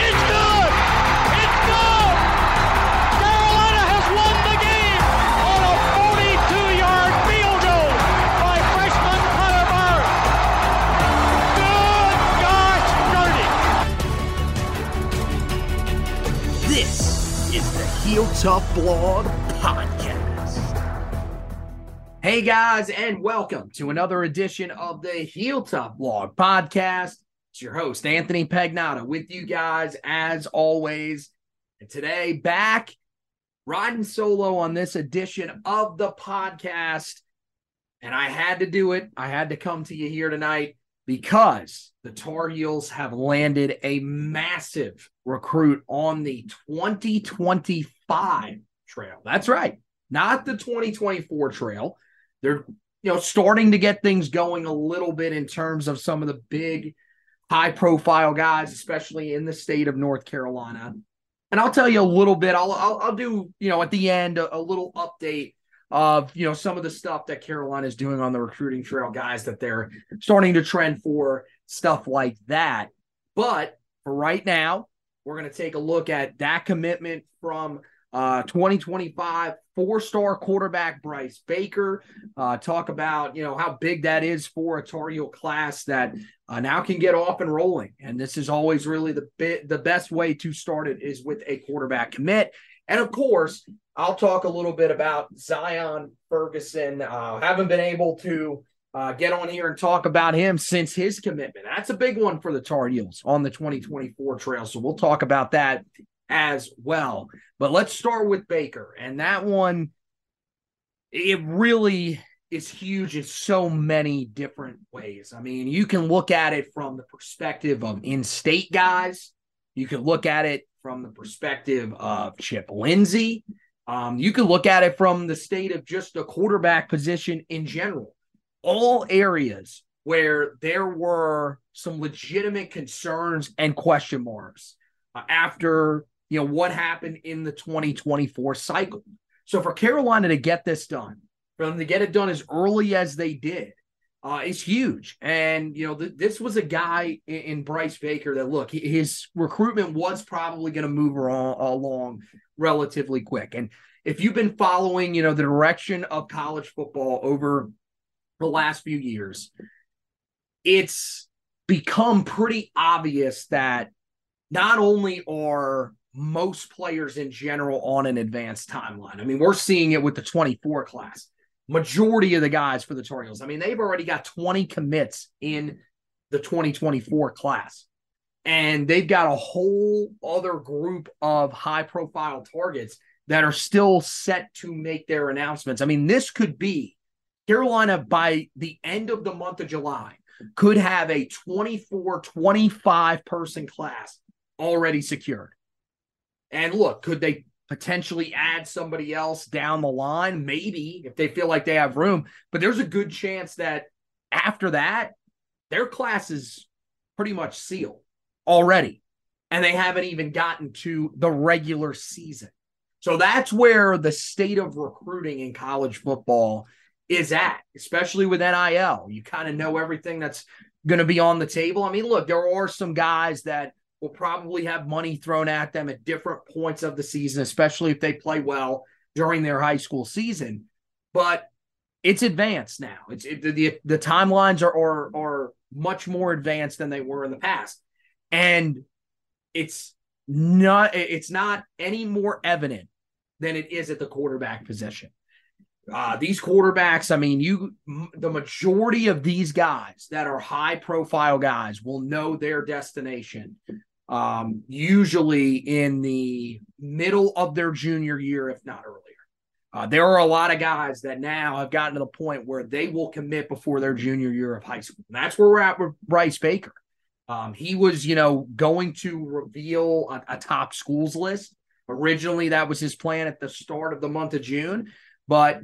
It's good! It's good! Carolina has won the game on a 42-yard field goal by freshman Connor Barth. Good gosh, dirty! This is the Heel Tough Blog Podcast. Hey guys, and welcome to another edition of the Heel Tough Blog Podcast. It's your host, Anthony Pagnotta, with you guys as always. And today, back riding solo on this edition of the podcast. And I had to do it. I had to come to you here tonight because the Tar Heels have landed a massive recruit on the 2025 trail. That's right, not the 2024 trail. They're, starting to get things going a little bit in terms of some of the big, high-profile guys, especially in the state of North Carolina. And I'll tell you a little bit. I'll do, at the end, a little update of, some of the stuff that Carolina is doing on the recruiting trail, guys that they're starting to trend for, stuff like that. But for right now, we're going to take a look at that commitment from 2025 4-star quarterback Bryce Baker. Talk about, how big that is for a Tar Heel class that now can get off and rolling. And this is always really the best way to start it is with a quarterback commit. And of course, I'll talk a little bit about Zion Ferguson. Haven't been able to get on here and talk about him since his commitment. That's a big one for the Tar Heels on the 2024 trail. So we'll talk about that as well. But let's start with Baker. And that one, it really is huge in so many different ways. I mean, you can look at it from the perspective of in-state guys. You can look at it from the perspective of Chip Lindsey. You can look at it from the state of just the quarterback position in general. All areas where there were some legitimate concerns and question marks after what happened in the 2024 cycle. So for Carolina to get this done, for them to get it done as early as they did, is huge. And, this was a guy in Bryce Baker that, look, his recruitment was probably going to move along relatively quick. And if you've been following, the direction of college football over the last few years, it's become pretty obvious that not only are most players in general on an advanced timeline. I mean, we're seeing it with the 24 class. Majority of the guys for the Tar Heels, they've already got 20 commits in the 2024 class. And they've got a whole other group of high-profile targets that are still set to make their announcements. This could be Carolina by the end of the month of July could have a 24, 25-person class already secured. And look, could they potentially add somebody else down the line? Maybe, if they feel like they have room. But there's a good chance that after that, their class is pretty much sealed already. And they haven't even gotten to the regular season. So that's where the state of recruiting in college football is at, especially with NIL. You kind of know everything that's going to be on the table? I mean, look, there are some guys that will probably have money thrown at them at different points of the season, especially if they play well during their high school season. But it's advanced now. The timelines are much more advanced than they were in the past. And it's not any more evident than it is at the quarterback position. These quarterbacks, I mean, the majority of these guys that are high-profile guys will know their destination, usually in the middle of their junior year, if not earlier. There are a lot of guys that now have gotten to the point where they will commit before their junior year of high school. And that's where we're at with Bryce Baker. He was, going to reveal a top schools list. Originally, that was his plan at the start of the month of June. But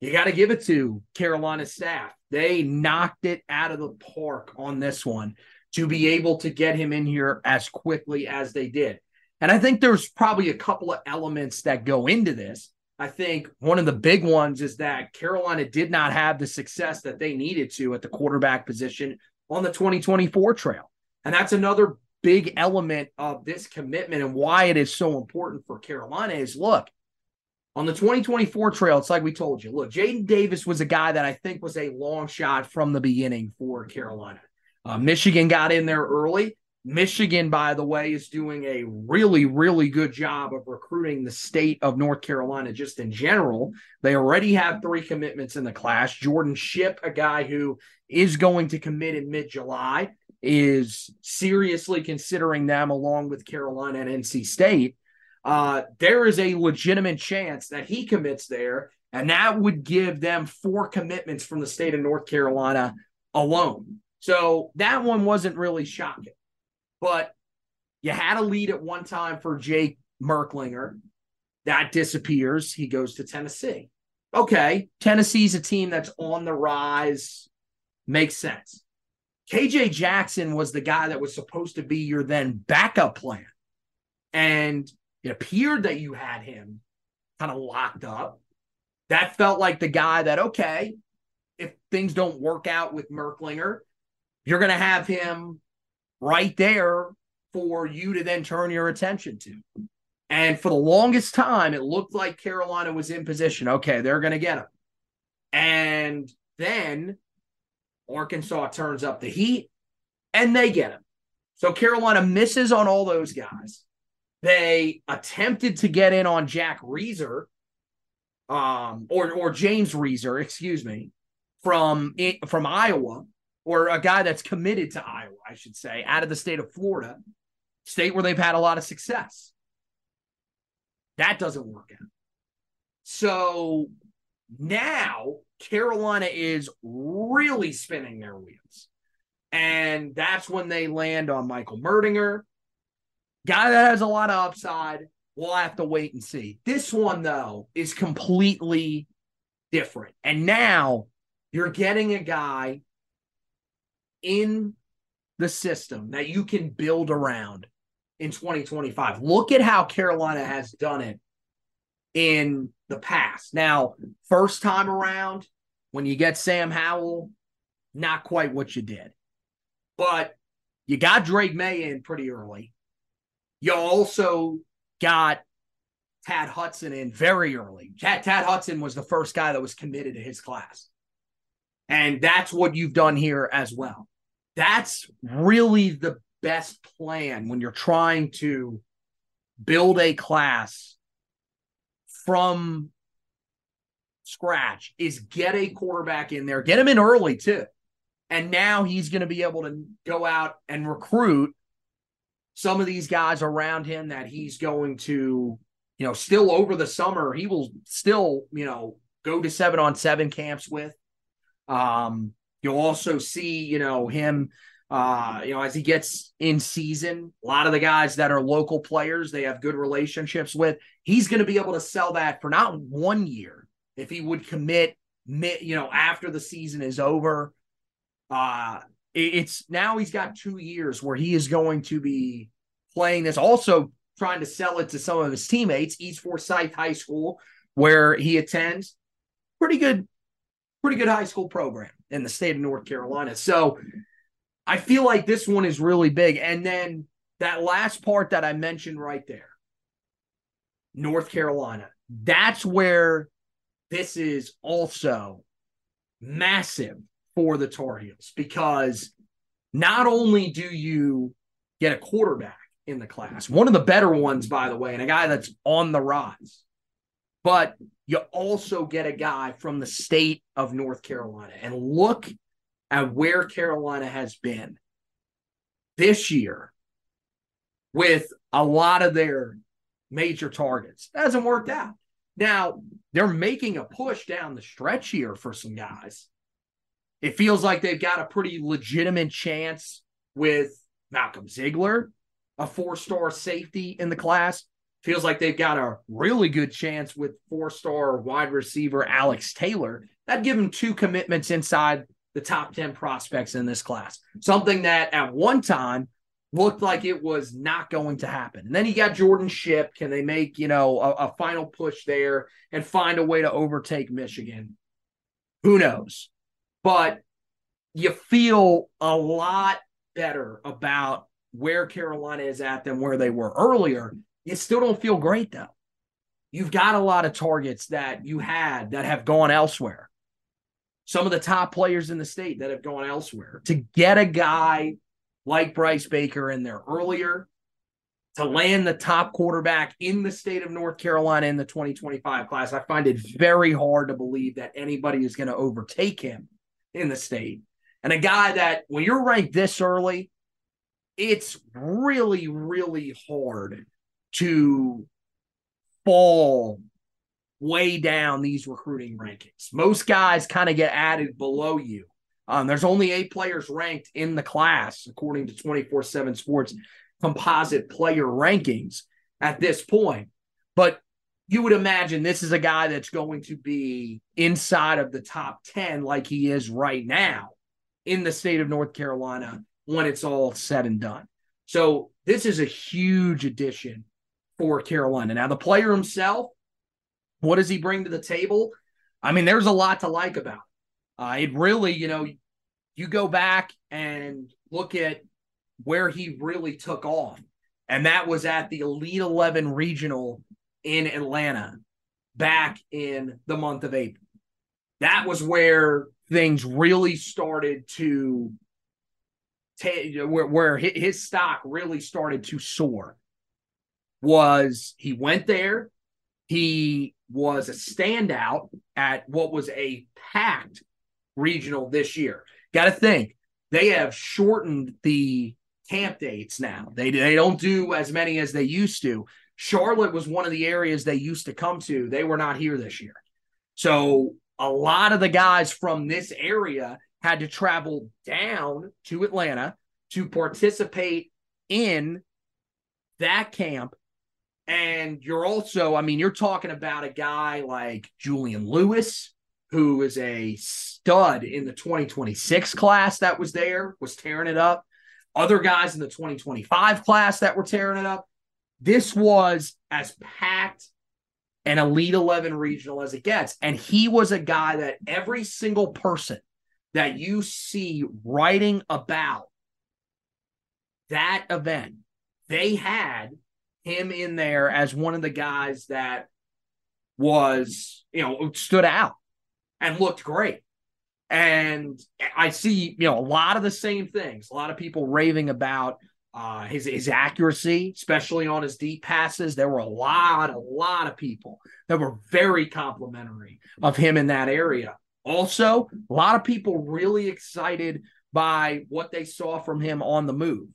you got to give it to Carolina's staff. They knocked it out of the park on this one to be able to get him in here as quickly as they did. And I think there's probably a couple of elements that go into this. I think one of the big ones is that Carolina did not have the success that they needed to at the quarterback position on the 2024 trail. And that's another big element of this commitment and why it is so important for Carolina is, look, on the 2024 trail, it's like we told you. Look, Jaden Davis was a guy that I think was a long shot from the beginning for Carolina. Michigan got in there early. Michigan, by the way, is doing a really, really good job of recruiting the state of North Carolina just in general. They already have 3 commitments in the class. Jordan Shipp, a guy who is going to commit in mid-July, is seriously considering them along with Carolina and NC State. There is a legitimate chance that he commits there, and that would give them 4 commitments from the state of North Carolina alone. So that one wasn't really shocking. But you had a lead at one time for Jake Merklinger. That disappears. He goes to Tennessee. Okay, Tennessee's a team that's on the rise. Makes sense. KJ Jackson was the guy that was supposed to be your then backup plan. And it appeared that you had him kind of locked up. That felt like the guy that, okay, if things don't work out with Merklinger, you're going to have him right there for you to then turn your attention to. And for the longest time, it looked like Carolina was in position. Okay, they're going to get him. And then Arkansas turns up the heat, and they get him. So Carolina misses on all those guys. They attempted to get in on Jack Reeser, or James Reeser, excuse me, from Iowa, or a guy that's committed to Iowa, I should say, out of the state of Florida, state where they've had a lot of success. That doesn't work out. So now Carolina is really spinning their wheels. And that's when they land on Michael Murdinger. Guy that has a lot of upside, we'll have to wait and see. This one, though, is completely different. And now you're getting a guy in the system that you can build around in 2025. Look at how Carolina has done it in the past. Now, first time around, when you get Sam Howell, not quite what you did. But you got Drake May in pretty early. You also got Tad Hudson in very early. Tad Hudson was the first guy that was committed to his class. And that's what you've done here as well. That's really the best plan when you're trying to build a class from scratch, is get a quarterback in there, get him in early too. And now he's going to be able to go out and recruit some of these guys around him that he's going to, still over the summer, he will still, go to 7-on-7 camps with. You'll also see, him, as he gets in season, a lot of the guys that are local players, they have good relationships with. He's going to be able to sell that for not 1 year if he would commit, after the season is over. It's now he's got 2 years where he is going to be playing this, also trying to sell it to some of his teammates. East Forsyth High School, where he attends, pretty good high school program in the state of North Carolina. So I feel like this one is really big. And then that last part that I mentioned right there, North Carolina, that's where this is also massive for the Tar Heels, because not only do you get a quarterback in the class, one of the better ones, by the way, and a guy that's on the rise, but you also get a guy from the state of North Carolina. And look at where Carolina has been this year with a lot of their major targets. That hasn't worked out. Now, they're making a push down the stretch here for some guys. It feels like they've got a pretty legitimate chance with Malcolm Ziegler, a four-star safety in the class. Feels like they've got a really good chance with four-star wide receiver Alex Taylor. That'd give them two commitments inside the top 10 prospects in this class, something that at one time looked like it was not going to happen. And then you got Jordan Shipp. Can they make, a final push there and find a way to overtake Michigan? Who knows? But you feel a lot better about where Carolina is at than where they were earlier. You still don't feel great, though. You've got a lot of targets that you had that have gone elsewhere. Some of the top players in the state that have gone elsewhere. To get a guy like Bryce Baker in there earlier, to land the top quarterback in the state of North Carolina in the 2025 class, I find it very hard to believe that anybody is going to overtake him in the state. And a guy that, when you're ranked this early, it's really, really hard to fall way down these recruiting rankings. Most guys kind of get added below you. There's only 8 players ranked in the class, according to 24/7 Sports composite player rankings at this point. But you would imagine this is a guy that's going to be inside of the top 10 like he is right now in the state of North Carolina when it's all said and done. So this is a huge addition for Carolina. Now, the player himself, what does he bring to the table? I mean, there's a lot to like about it. It really, you go back and look at where he really took off, and that was at the Elite 11 regional in Atlanta back in the month of April. That was where things really started to where his stock really started to soar. Was he went there, he was a standout at what was a packed regional this year. Got to think, they have shortened the camp dates now. They don't do as many as they used to. Charlotte was one of the areas they used to come to. They were not here this year. So a lot of the guys from this area had to travel down to Atlanta to participate in that camp. And you're also, you're talking about a guy like Julian Lewis, who is a stud in the 2026 class that was there, was tearing it up. Other guys in the 2025 class that were tearing it up. This was as packed an Elite 11 regional as it gets. And he was a guy that every single person that you see writing about that event, they had him in there as one of the guys that was, stood out and looked great. And I see, a lot of the same things. A lot of people raving about his accuracy, especially on his deep passes. There were a lot of people that were very complimentary of him in that area. Also, a lot of people really excited by what they saw from him on the move.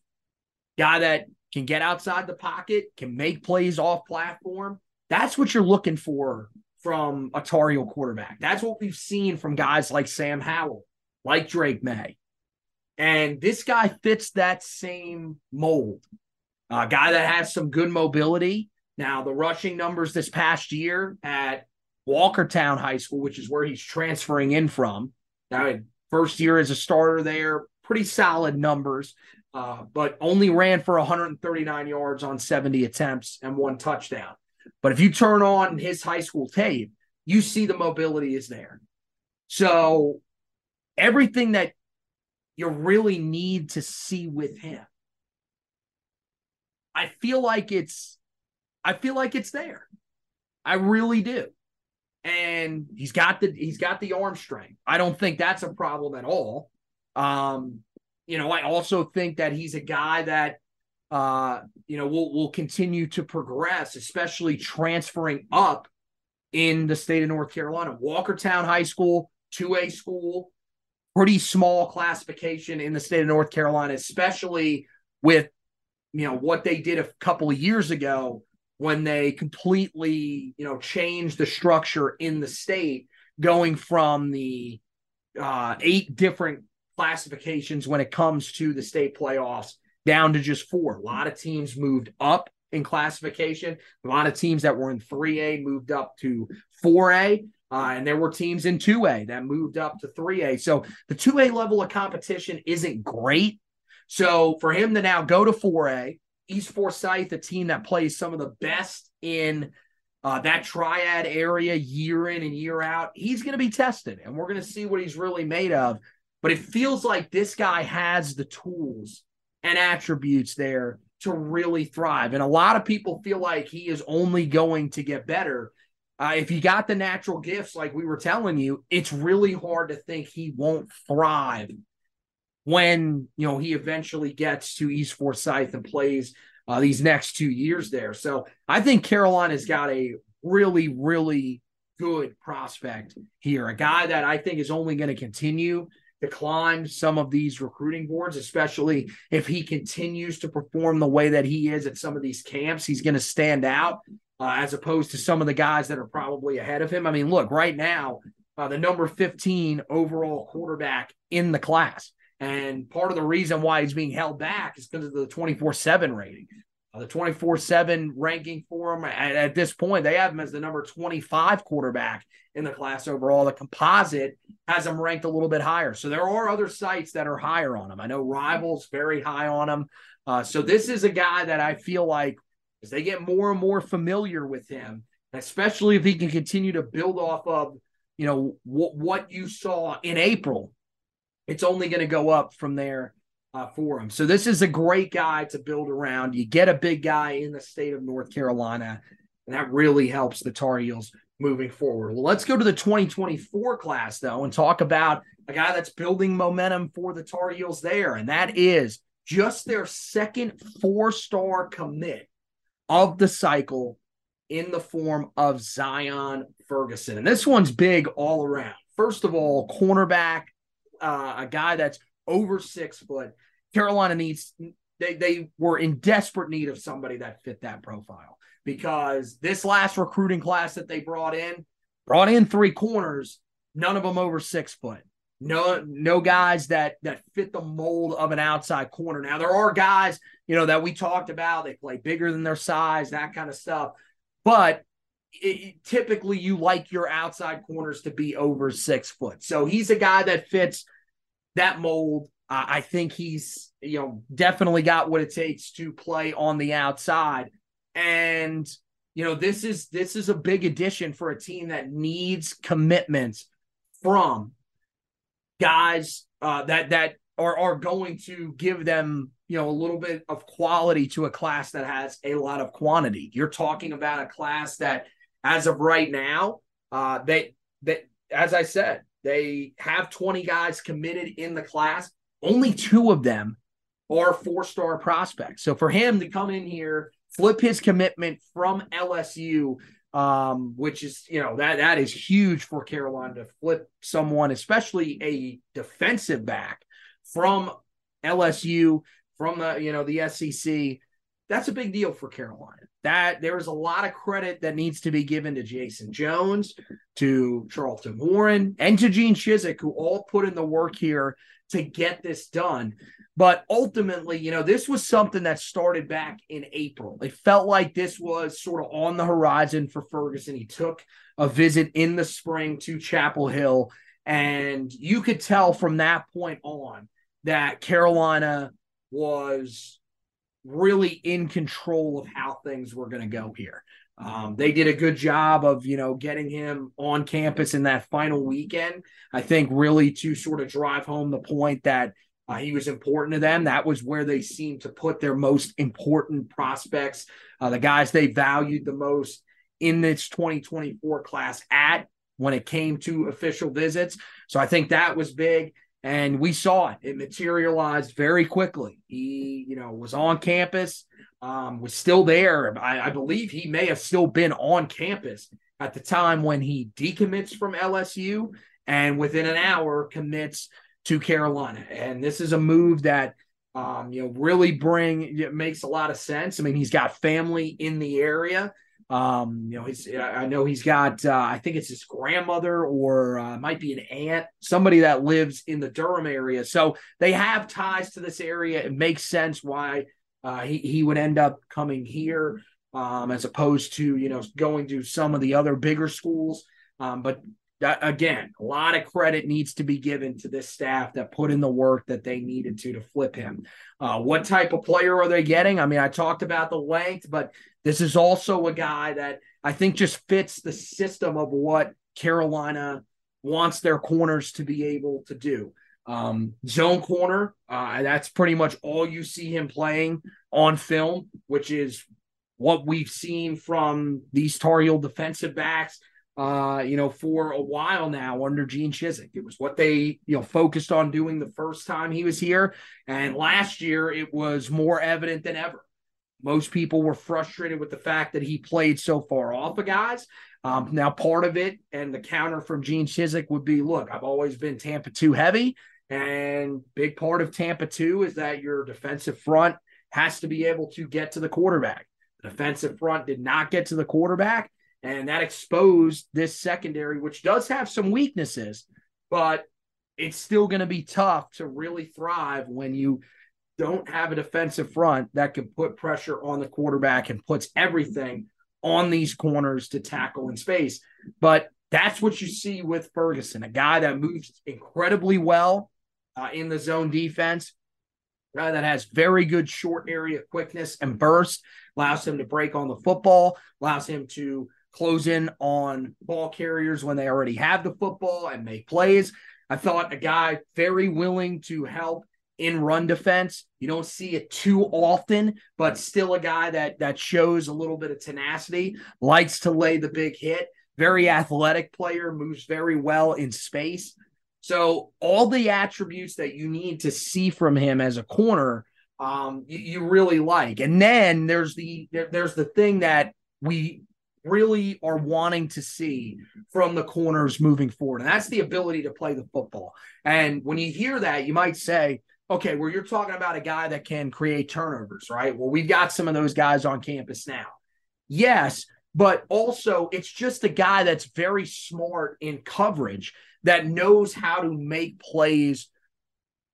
Guy that can get outside the pocket, can make plays off platform. That's what you're looking for from a Tar Heel quarterback. That's what we've seen from guys like Sam Howell, like Drake May. And this guy fits that same mold. A guy that has some good mobility. Now, the rushing numbers this past year at Walkertown High School, which is where he's transferring in from. Now, first year as a starter there, pretty solid numbers. But only ran for 139 yards on 70 attempts and 1 touchdown. But if you turn on his high school tape, you see the mobility is there. So everything that you really need to see with him. I feel like it's there. I really do. And he's got the arm strength. I don't think that's a problem at all. I also think that he's a guy that will continue to progress, especially transferring up in the state of North Carolina. Walkertown High School, 2A school, pretty small classification in the state of North Carolina, especially with what they did a couple of years ago when they completely, changed the structure in the state, going from the 8 different classifications when it comes to the state playoffs down to just 4. A lot of teams moved up in classification. A lot of teams that were in 3A moved up to 4A, and there were teams in 2A that moved up to 3A. So the 2A level of competition isn't great. So for him to now go to 4A, East Forsyth, a team that plays some of the best in that triad area year in and year out, he's going to be tested, and we're going to see what he's really made of. But it feels like this guy has the tools and attributes there to really thrive. And a lot of people feel like he is only going to get better. If you got the natural gifts, like we were telling you, it's really hard to think he won't thrive when he eventually gets to East Forsyth and plays these next 2 years there. So I think Carolina's got a really, really good prospect here, a guy that I think is only going to continue to climb some of these recruiting boards, especially if he continues to perform the way that he is at some of these camps. He's going to stand out as opposed to some of the guys that are probably ahead of him. I mean, look, right now, the number 15 overall quarterback in the class. And part of the reason why he's being held back is because of the 24/7 rating. The 24/7 ranking for him at this point, they have him as the number 25 quarterback in the class overall. The composite has him ranked a little bit higher. So there are other sites that are higher on him. I know Rivals very high on him. So this is a guy that I feel like as they get more and more familiar with him, especially if he can continue to build off of, what you saw in April, it's only going to go up from there for him. So this is a great guy to build around. You get a big guy in the state of North Carolina, and that really helps the Tar Heels moving forward. Let's go to the 2024 class, though, and talk about a guy that's building momentum for the Tar Heels there, and that is just their second 4-star commit of the cycle in the form of Zion Ferguson. And this one's big all around. First of all, cornerback, a guy that's over 6 foot. Carolina needs, they were in desperate need of somebody that fit that profile, because this last recruiting class that they brought in 3 corners, none of them over 6 foot. No guys that fit the mold of an outside corner. Now there are guys, that we talked about, they play bigger than their size, that kind of stuff. But typically you like your outside corners to be over 6 foot. So he's a guy that fits that mold. I think he's, definitely got what it takes to play on the outside. And, this is a big addition for a team that needs commitments from guys that are going to give them, a little bit of quality to a class that has a lot of quantity. You're talking about a class that, as of right now, they as I said, they have 20 guys committed in the class. Only 2 of them are 4-star prospects. So for him to come in here, flip his commitment from LSU, which is, that is huge for Carolina to flip someone, especially a defensive back from LSU, from the SEC. That's a big deal for Carolina. That there is a lot of credit that needs to be given to Jason Jones, to Charlton Warren, and to Gene Chizik, who all put in the work here to get this done. But ultimately, this was something that started back in April. It felt like this was sort of on the horizon for Ferguson. He took a visit in the spring to Chapel Hill, and you could tell from that point on that Carolina was really in control of how things were going to go here. They did a good job of, getting him on campus in that final weekend, I think, really to sort of drive home the point that He was important to them. That was where they seemed to put their most important prospects, the guys they valued the most in this 2024 class at when it came to official visits. So I think that was big. And we saw it. It materialized very quickly. He, was on campus, was still there. I believe he may have still been on campus at the time when he decommits from LSU and within an hour commits to Carolina. And this is a move that, really makes a lot of sense. I mean, he's got family in the area. I know he's got, I think it's his grandmother or might be an aunt, somebody that lives in the Durham area. So they have ties to this area. It makes sense why he would end up coming here as opposed to, going to some of the other bigger schools. But that, again, a lot of credit needs to be given to this staff that put in the work that they needed to flip him. What type of player are they getting? I mean, I talked about the length, but this is also a guy that I think just fits the system of what Carolina wants their corners to be able to do. Zone corner, that's pretty much all you see him playing on film, which is what we've seen from these Tar Heel defensive backs, for a while now under Gene Chizik. It was what they, focused on doing the first time he was here. And last year it was more evident than ever. Most people were frustrated with the fact that he played so far off of guys. Now, part of it and the counter from Gene Chizik would be, look, I've always been Tampa 2 heavy, and big part of Tampa 2 is that your defensive front has to be able to get to the quarterback. The defensive front did not get to the quarterback, and that exposed this secondary, which does have some weaknesses, but it's still going to be tough to really thrive when you – don't have a defensive front that can put pressure on the quarterback and puts everything on these corners to tackle in space. But that's what you see with Ferguson, a guy that moves incredibly well in the zone defense, a guy that has very good short area quickness and burst, allows him to break on the football, allows him to close in on ball carriers when they already have the football and make plays. I thought a guy very willing to help in run defense. You don't see it too often, but still a guy that shows a little bit of tenacity, likes to lay the big hit, very athletic player, moves very well in space. So all the attributes that you need to see from him as a corner, you really like. And then there's the thing that we really are wanting to see from the corners moving forward, and that's the ability to play the football. And when you hear that, you might say, okay, well, you're talking about a guy that can create turnovers, right? Well, we've got some of those guys on campus now. Yes, but also it's just a guy that's very smart in coverage, that knows how to make plays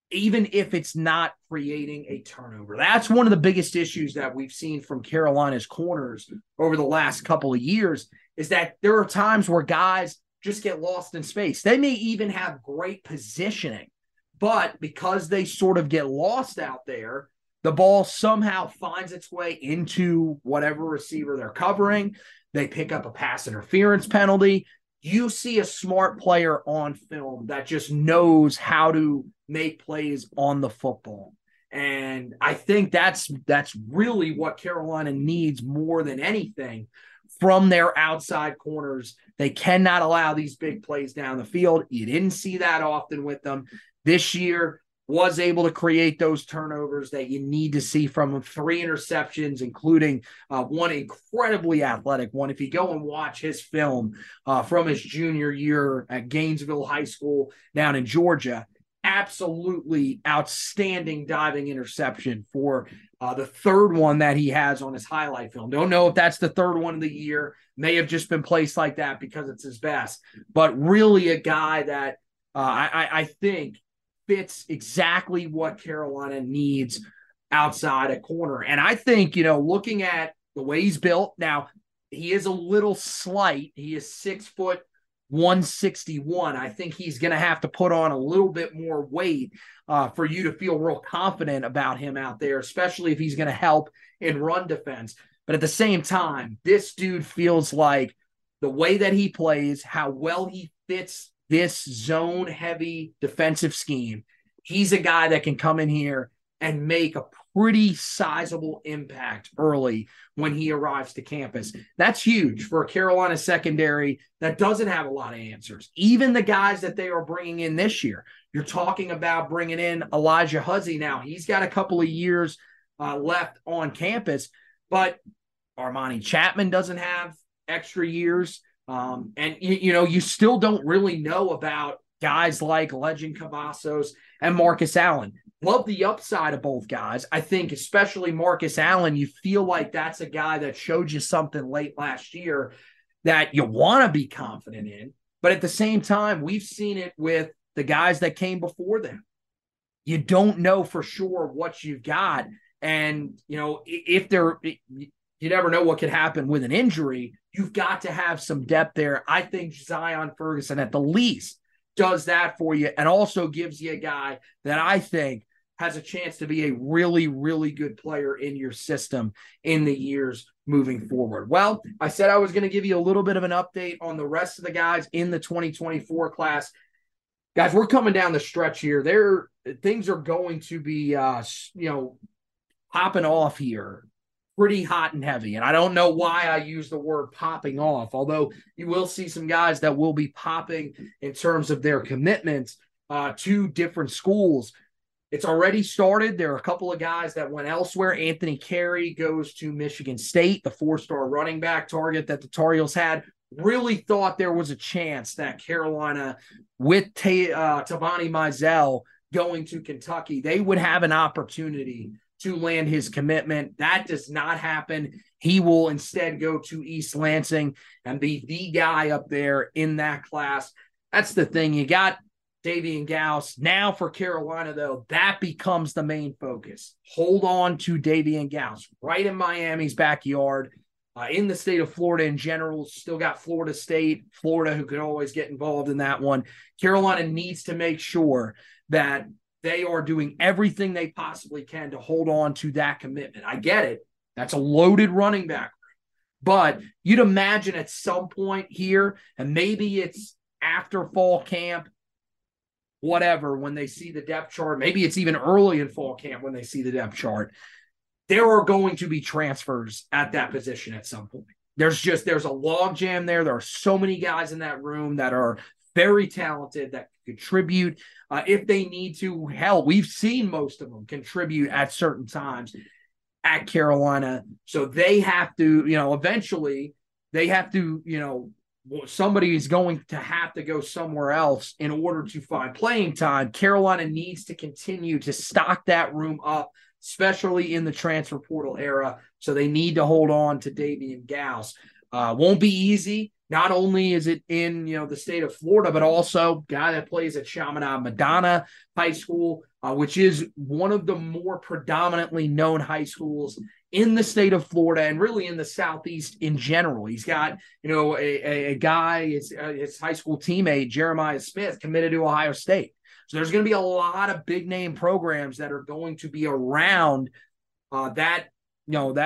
even if it's not creating a turnover. That's one of the biggest issues that we've seen from Carolina's corners over the last couple of years, is that there are times where guys just get lost in space. They may even have great positioning, but because they sort of get lost out there, the ball somehow finds its way into whatever receiver they're covering. They pick up a pass interference penalty. You see a smart player on film that just knows how to make plays on the football. And I think that's really what Carolina needs more than anything from their outside corners. They cannot allow these big plays down the field. You didn't see that often with them. This year was able to create those turnovers that you need to see from him. 3 interceptions, including one incredibly athletic one. If you go and watch his film from his junior year at Gainesville High School down in Georgia, absolutely outstanding diving interception for the 3rd one that he has on his highlight film. Don't know if that's the 3rd one of the year. May have just been placed like that because it's his best. But really a guy that I think fits exactly what Carolina needs outside a corner. And I think, looking at the way he's built now, he is a little slight. He is 6 foot 161. I think he's going to have to put on a little bit more weight for you to feel real confident about him out there, especially if he's going to help in run defense. But at the same time, this dude feels like the way that he plays, how well he fits this zone-heavy defensive scheme, he's a guy that can come in here and make a pretty sizable impact early when he arrives to campus. That's huge for a Carolina secondary that doesn't have a lot of answers. Even the guys that they are bringing in this year, you're talking about bringing in Elijah Huzzy now. He's got a couple of years left on campus, but Armani Chapman doesn't have extra years. And, you know, you still don't really know about guys like Legend Cavazos and Marcus Allen. Love the upside of both guys. I think especially Marcus Allen, you feel like that's a guy that showed you something late last year that you want to be confident in. But at the same time, we've seen it with the guys that came before them. You don't know for sure what you've got. And, you know, if they're – you never know what could happen with an injury. You've got to have some depth there. I think Zion Ferguson at the least does that for you and also gives you a guy that I think has a chance to be a really, really good player in your system in the years moving forward. Well, I said I was going to give you a little bit of an update on the rest of the guys in the 2024 class. Guys, we're coming down the stretch here. Things are going to be, popping off here. Pretty hot and heavy. And I don't know why I use the word popping off, although you will see some guys that will be popping in terms of their commitments to different schools. It's already started. There are a couple of guys that went elsewhere. Anthony Carey goes to Michigan State, the four-star running back target that the Tar Heels had. Really thought there was a chance that Carolina, with Tavani Mizell going to Kentucky, they would have an opportunity to land his commitment. That does not happen. He will instead go to East Lansing and be the guy up there in that class. That's the thing. You got Davian Gauss. Now for Carolina, though, that becomes the main focus. Hold on to Davian Gauss right in Miami's backyard, in the state of Florida in general. Still got Florida State, Florida, who could always get involved in that one. Carolina needs to make sure that they are doing everything they possibly can to hold on to that commitment. I get it. That's a loaded running back. But you'd imagine at some point here, and maybe it's after fall camp, whatever, when they see the depth chart, maybe it's even early in fall camp when they see the depth chart, there are going to be transfers at that position at some point. There's a logjam there. There are so many guys in that room that are very talented, that contribute if they need to. Hell, we've seen most of them contribute at certain times at Carolina. So they have to, eventually they have to, somebody is going to have to go somewhere else in order to find playing time. Carolina needs to continue to stock that room up, especially in the transfer portal era. So they need to hold on to Davian Gauss. Won't be easy. Not only is it in, the state of Florida, but also guy that plays at Chaminade Madonna High School, which is one of the more predominantly known high schools in the state of Florida and really in the Southeast in general. He's got, a guy, his high school teammate, Jeremiah Smith, committed to Ohio State. So there's going to be a lot of big name programs that are going to be around that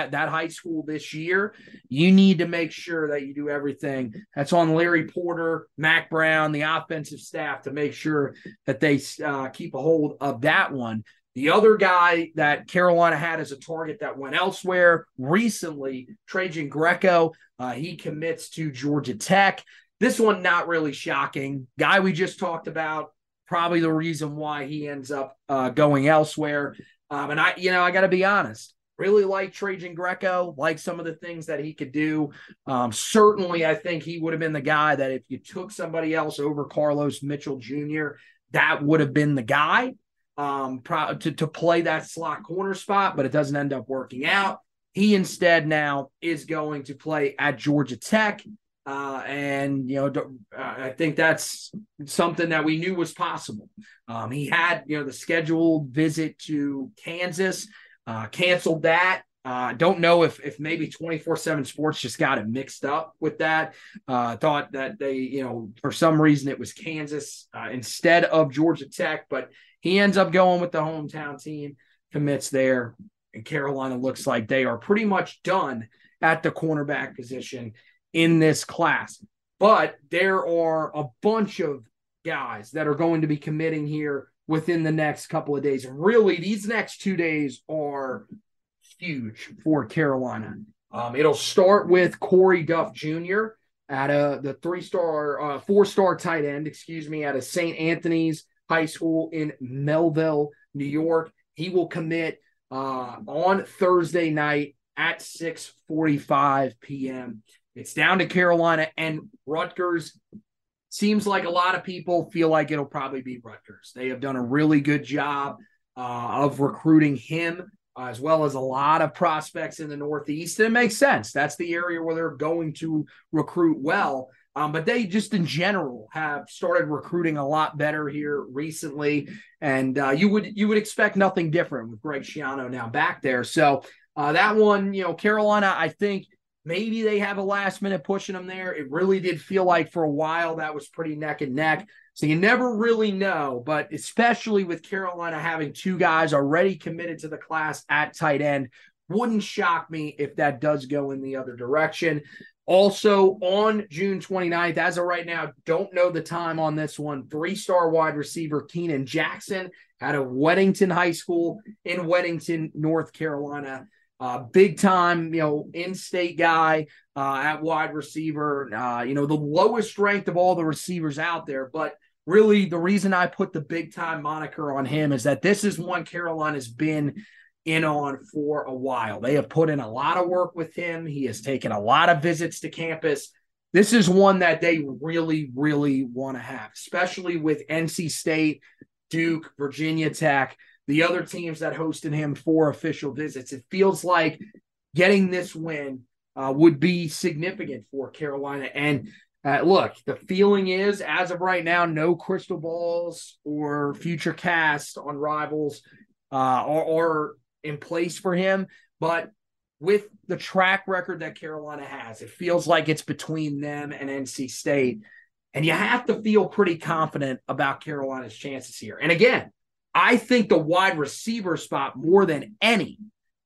that high school this year. You need to make sure that you do everything that's on Larry Porter, Mack Brown, the offensive staff to make sure that they keep a hold of that one. The other guy that Carolina had as a target that went elsewhere recently, Trajan Greco, he commits to Georgia Tech. This one, not really shocking. Guy we just talked about, probably the reason why he ends up going elsewhere. I got to be honest. Really like Trajan Greco, like some of the things that he could do. Certainly, I think he would have been the guy that if you took somebody else over Carlos Mitchell Jr., that would have been the guy to play that slot corner spot, but it doesn't end up working out. He instead now is going to play at Georgia Tech. I think that's something that we knew was possible. He had, the scheduled visit to Kansas, canceled that. Don't know if maybe 24/7 Sports just got it mixed up with that. Thought that they, for some reason it was Kansas instead of Georgia Tech, but he ends up going with the hometown team, commits there, and Carolina looks like they are pretty much done at the cornerback position in this class. But there are a bunch of guys that are going to be committing here within the next couple of days. Really, these next 2 days are huge for Carolina. It'll start with Corey Duff Jr. at the four-star tight end, at a St. Anthony's High School in Melville, New York. He will commit on Thursday night at 6:45 p.m. It's down to Carolina and Rutgers. Seems like a lot of people feel like it'll probably be Rutgers. They have done a really good job of recruiting him, as well as a lot of prospects in the Northeast. And it makes sense. That's the area where they're going to recruit well. But they just in general have started recruiting a lot better here recently. And you would expect nothing different with Greg Schiano now back there. So that one, Carolina, I think maybe they have a last minute pushing them there. It really did feel like for a while that was pretty neck and neck. So you never really know, but especially with Carolina having two guys already committed to the class at tight end, wouldn't shock me if that does go in the other direction. Also, on June 29th, as of right now, don't know the time on this one, three-star wide receiver Keenan Jackson out of Weddington High School in Weddington, North Carolina. Big-time, in-state guy at wide receiver. The lowest ranked of all the receivers out there. But really, the reason I put the big-time moniker on him is that this is one Carolina's been in on for a while. They have put in a lot of work with him. He has taken a lot of visits to campus. This is one that they really, really want to have, especially with NC State, Duke, Virginia Tech, the other teams that hosted him for official visits. It feels like getting this win would be significant for Carolina. And look, the feeling is, as of right now, no crystal balls or future casts on rivals are in place for him. But with the track record that Carolina has, it feels like it's between them and NC State. And you have to feel pretty confident about Carolina's chances here. And again, I think the wide receiver spot more than any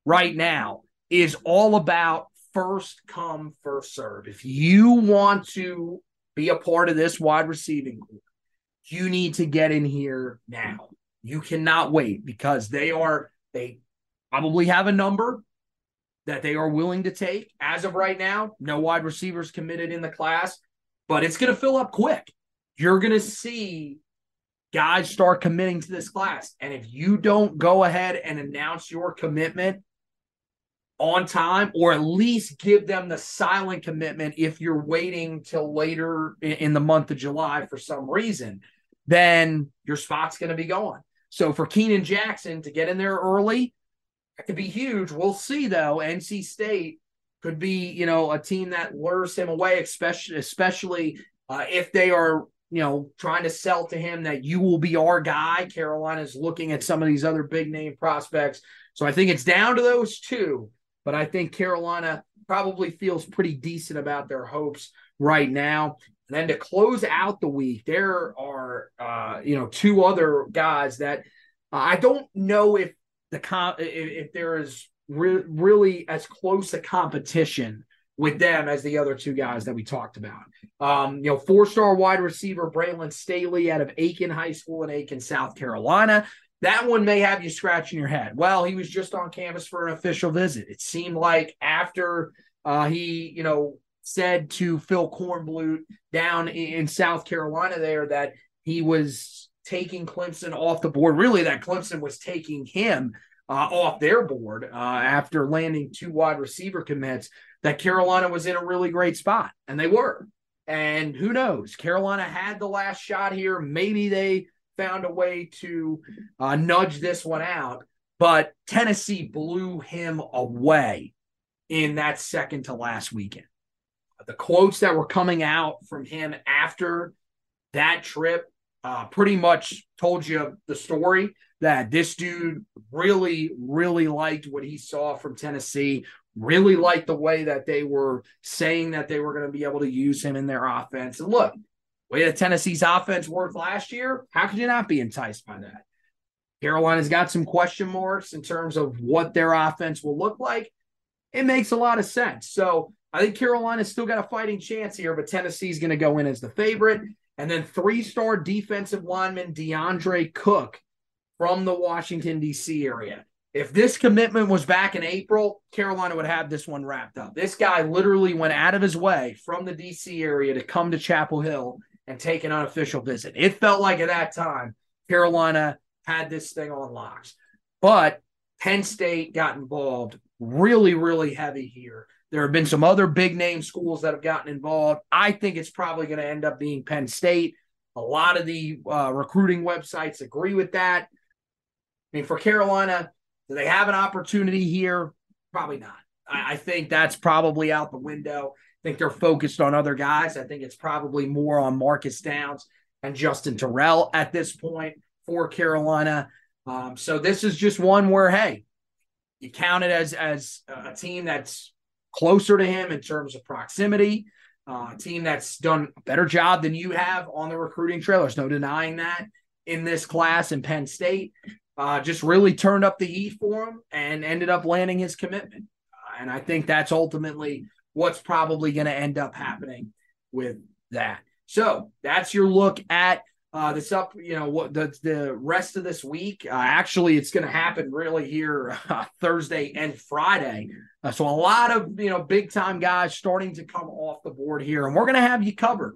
right now is all about first come, first serve. If you want to be a part of this wide receiving group, you need to get in here now. You cannot wait because they probably have a number that they are willing to take. As of right now, no wide receivers committed in the class, but it's going to fill up quick. You're going to see guys start committing to this class. And if you don't go ahead and announce your commitment on time, or at least give them the silent commitment if you're waiting till later in the month of July for some reason, then your spot's going to be gone. So for Keenan Jackson to get in there early, that could be huge. We'll see, though. NC State could be, a team that lures him away, especially if they are, trying to sell to him that you will be our guy. Carolina's looking at some of these other big-name prospects. So I think it's down to those two. But I think Carolina probably feels pretty decent about their hopes right now. And then to close out the week, there are, two other guys that I don't know if if there is really as close a competition with them as the other two guys that we talked about. Four-star wide receiver Braylon Staley out of Aiken High School in Aiken, South Carolina. That one may have you scratching your head. Well, he was just on campus for an official visit. It seemed like after he, said to Phil Kornbluth down in South Carolina there that he was taking Clemson off the board. Really, that Clemson was taking him off their board after landing two wide receiver commits, that Carolina was in a really great spot, and they were. And who knows? Carolina had the last shot here. Maybe they found a way to nudge this one out, but Tennessee blew him away in that second to last weekend. The quotes that were coming out from him after that trip pretty much told you the story, that this dude really, really liked what he saw from Tennessee, really liked the way that they were saying that they were going to be able to use him in their offense. And look, the way that Tennessee's offense worked last year, how could you not be enticed by that? Carolina's got some question marks in terms of what their offense will look like. It makes a lot of sense. So I think Carolina's still got a fighting chance here, but Tennessee's going to go in as the favorite. And then three-star defensive lineman DeAndre Cook from the Washington, D.C. area. If this commitment was back in April, Carolina would have this one wrapped up. This guy literally went out of his way from the D.C. area to come to Chapel Hill and take an unofficial visit. It felt like at that time, Carolina had this thing on locks. But Penn State got involved really, really heavy here. There have been some other big-name schools that have gotten involved. I think it's probably going to end up being Penn State. A lot of the recruiting websites agree with that. I mean, for Carolina, do they have an opportunity here? Probably not. I think that's probably out the window. I think they're focused on other guys. I think it's probably more on Marcus Downs and Justin Terrell at this point for Carolina. So this is just one where, hey, you count it as a team that's closer to him in terms of proximity, a team that's done a better job than you have on the recruiting trail. There's no denying that in this class in Penn State. Just really turned up the heat for him and ended up landing his commitment. And I think that's ultimately what's probably going to end up happening with that. So that's your look at this up, the rest of this week. Actually, it's going to happen really here Thursday and Friday. So a lot of, big time guys starting to come off the board here, and we're going to have you covered.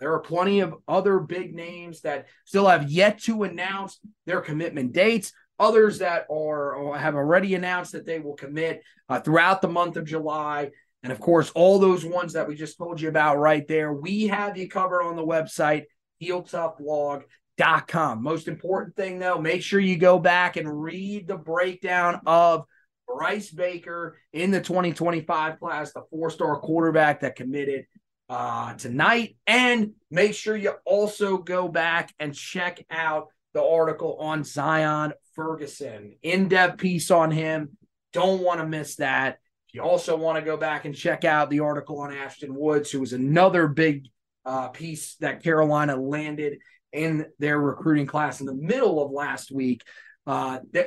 There are plenty of other big names that still have yet to announce their commitment dates. Others that are or have already announced that they will commit throughout the month of July. And of course, all those ones that we just told you about right there, we have you covered on the website. HeelToughBlog.com. Most important thing, though, make sure you go back and read the breakdown of Bryce Baker in the 2025 class, the four-star quarterback that committed tonight. And make sure you also go back and check out the article on Zion Ferguson. In-depth piece on him. Don't want to miss that. You also want to go back and check out the article on Ashton Woods, who was another big piece that Carolina landed in their recruiting class in the middle of last week.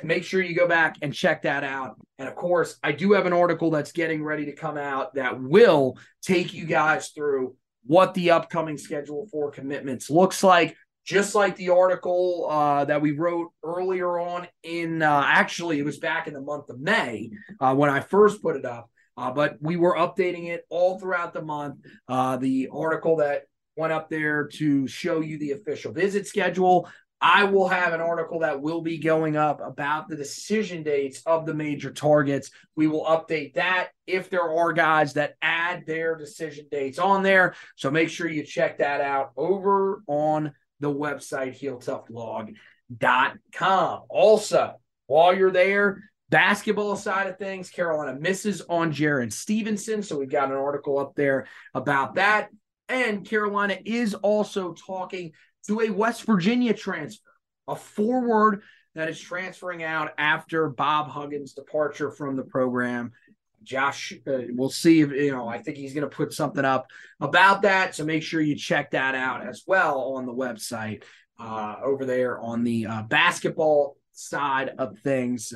Make sure you go back and check that out. And of course, I do have an article that's getting ready to come out that will take you guys through what the upcoming schedule for commitments looks like. Just like the article that we wrote earlier on in, actually it was back in the month of May when I first put it up. But we were updating it all throughout the month. The article that went up there to show you the official visit schedule. I will have an article that will be going up about the decision dates of the major targets. We will update that if there are guys that add their decision dates on there. So make sure you check that out over on the website, HeelToughBlog.com. Also, while you're there, basketball side of things, Carolina misses on Jaron Stevenson, so we've got an article up there about that. And Carolina is also talking to a West Virginia transfer, a forward that is transferring out after Bob Huggins' departure from the program. Josh, we'll see if, I think he's going to put something up about that, so make sure you check that out as well on the website over there on the basketball side of things.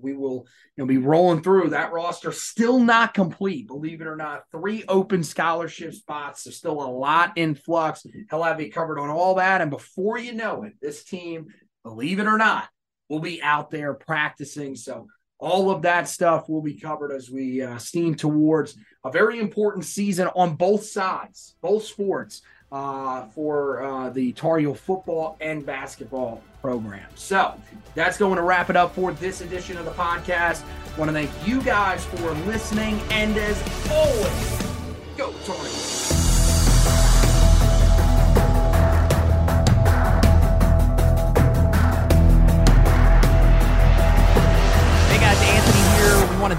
We will be rolling through that roster. Still not complete, believe it or not. 3 open scholarship spots. There's still a lot in flux. He'll have you covered on all that. And before you know it, this team, believe it or not, will be out there practicing. So all of that stuff will be covered as we steam towards a very important season on both sides, both sports, for the Tar Heel football and basketball program. So that's going to wrap it up for this edition of the podcast. I want to thank you guys for listening, and as always, go Tar Heels. Hey guys, Anthony here. We want to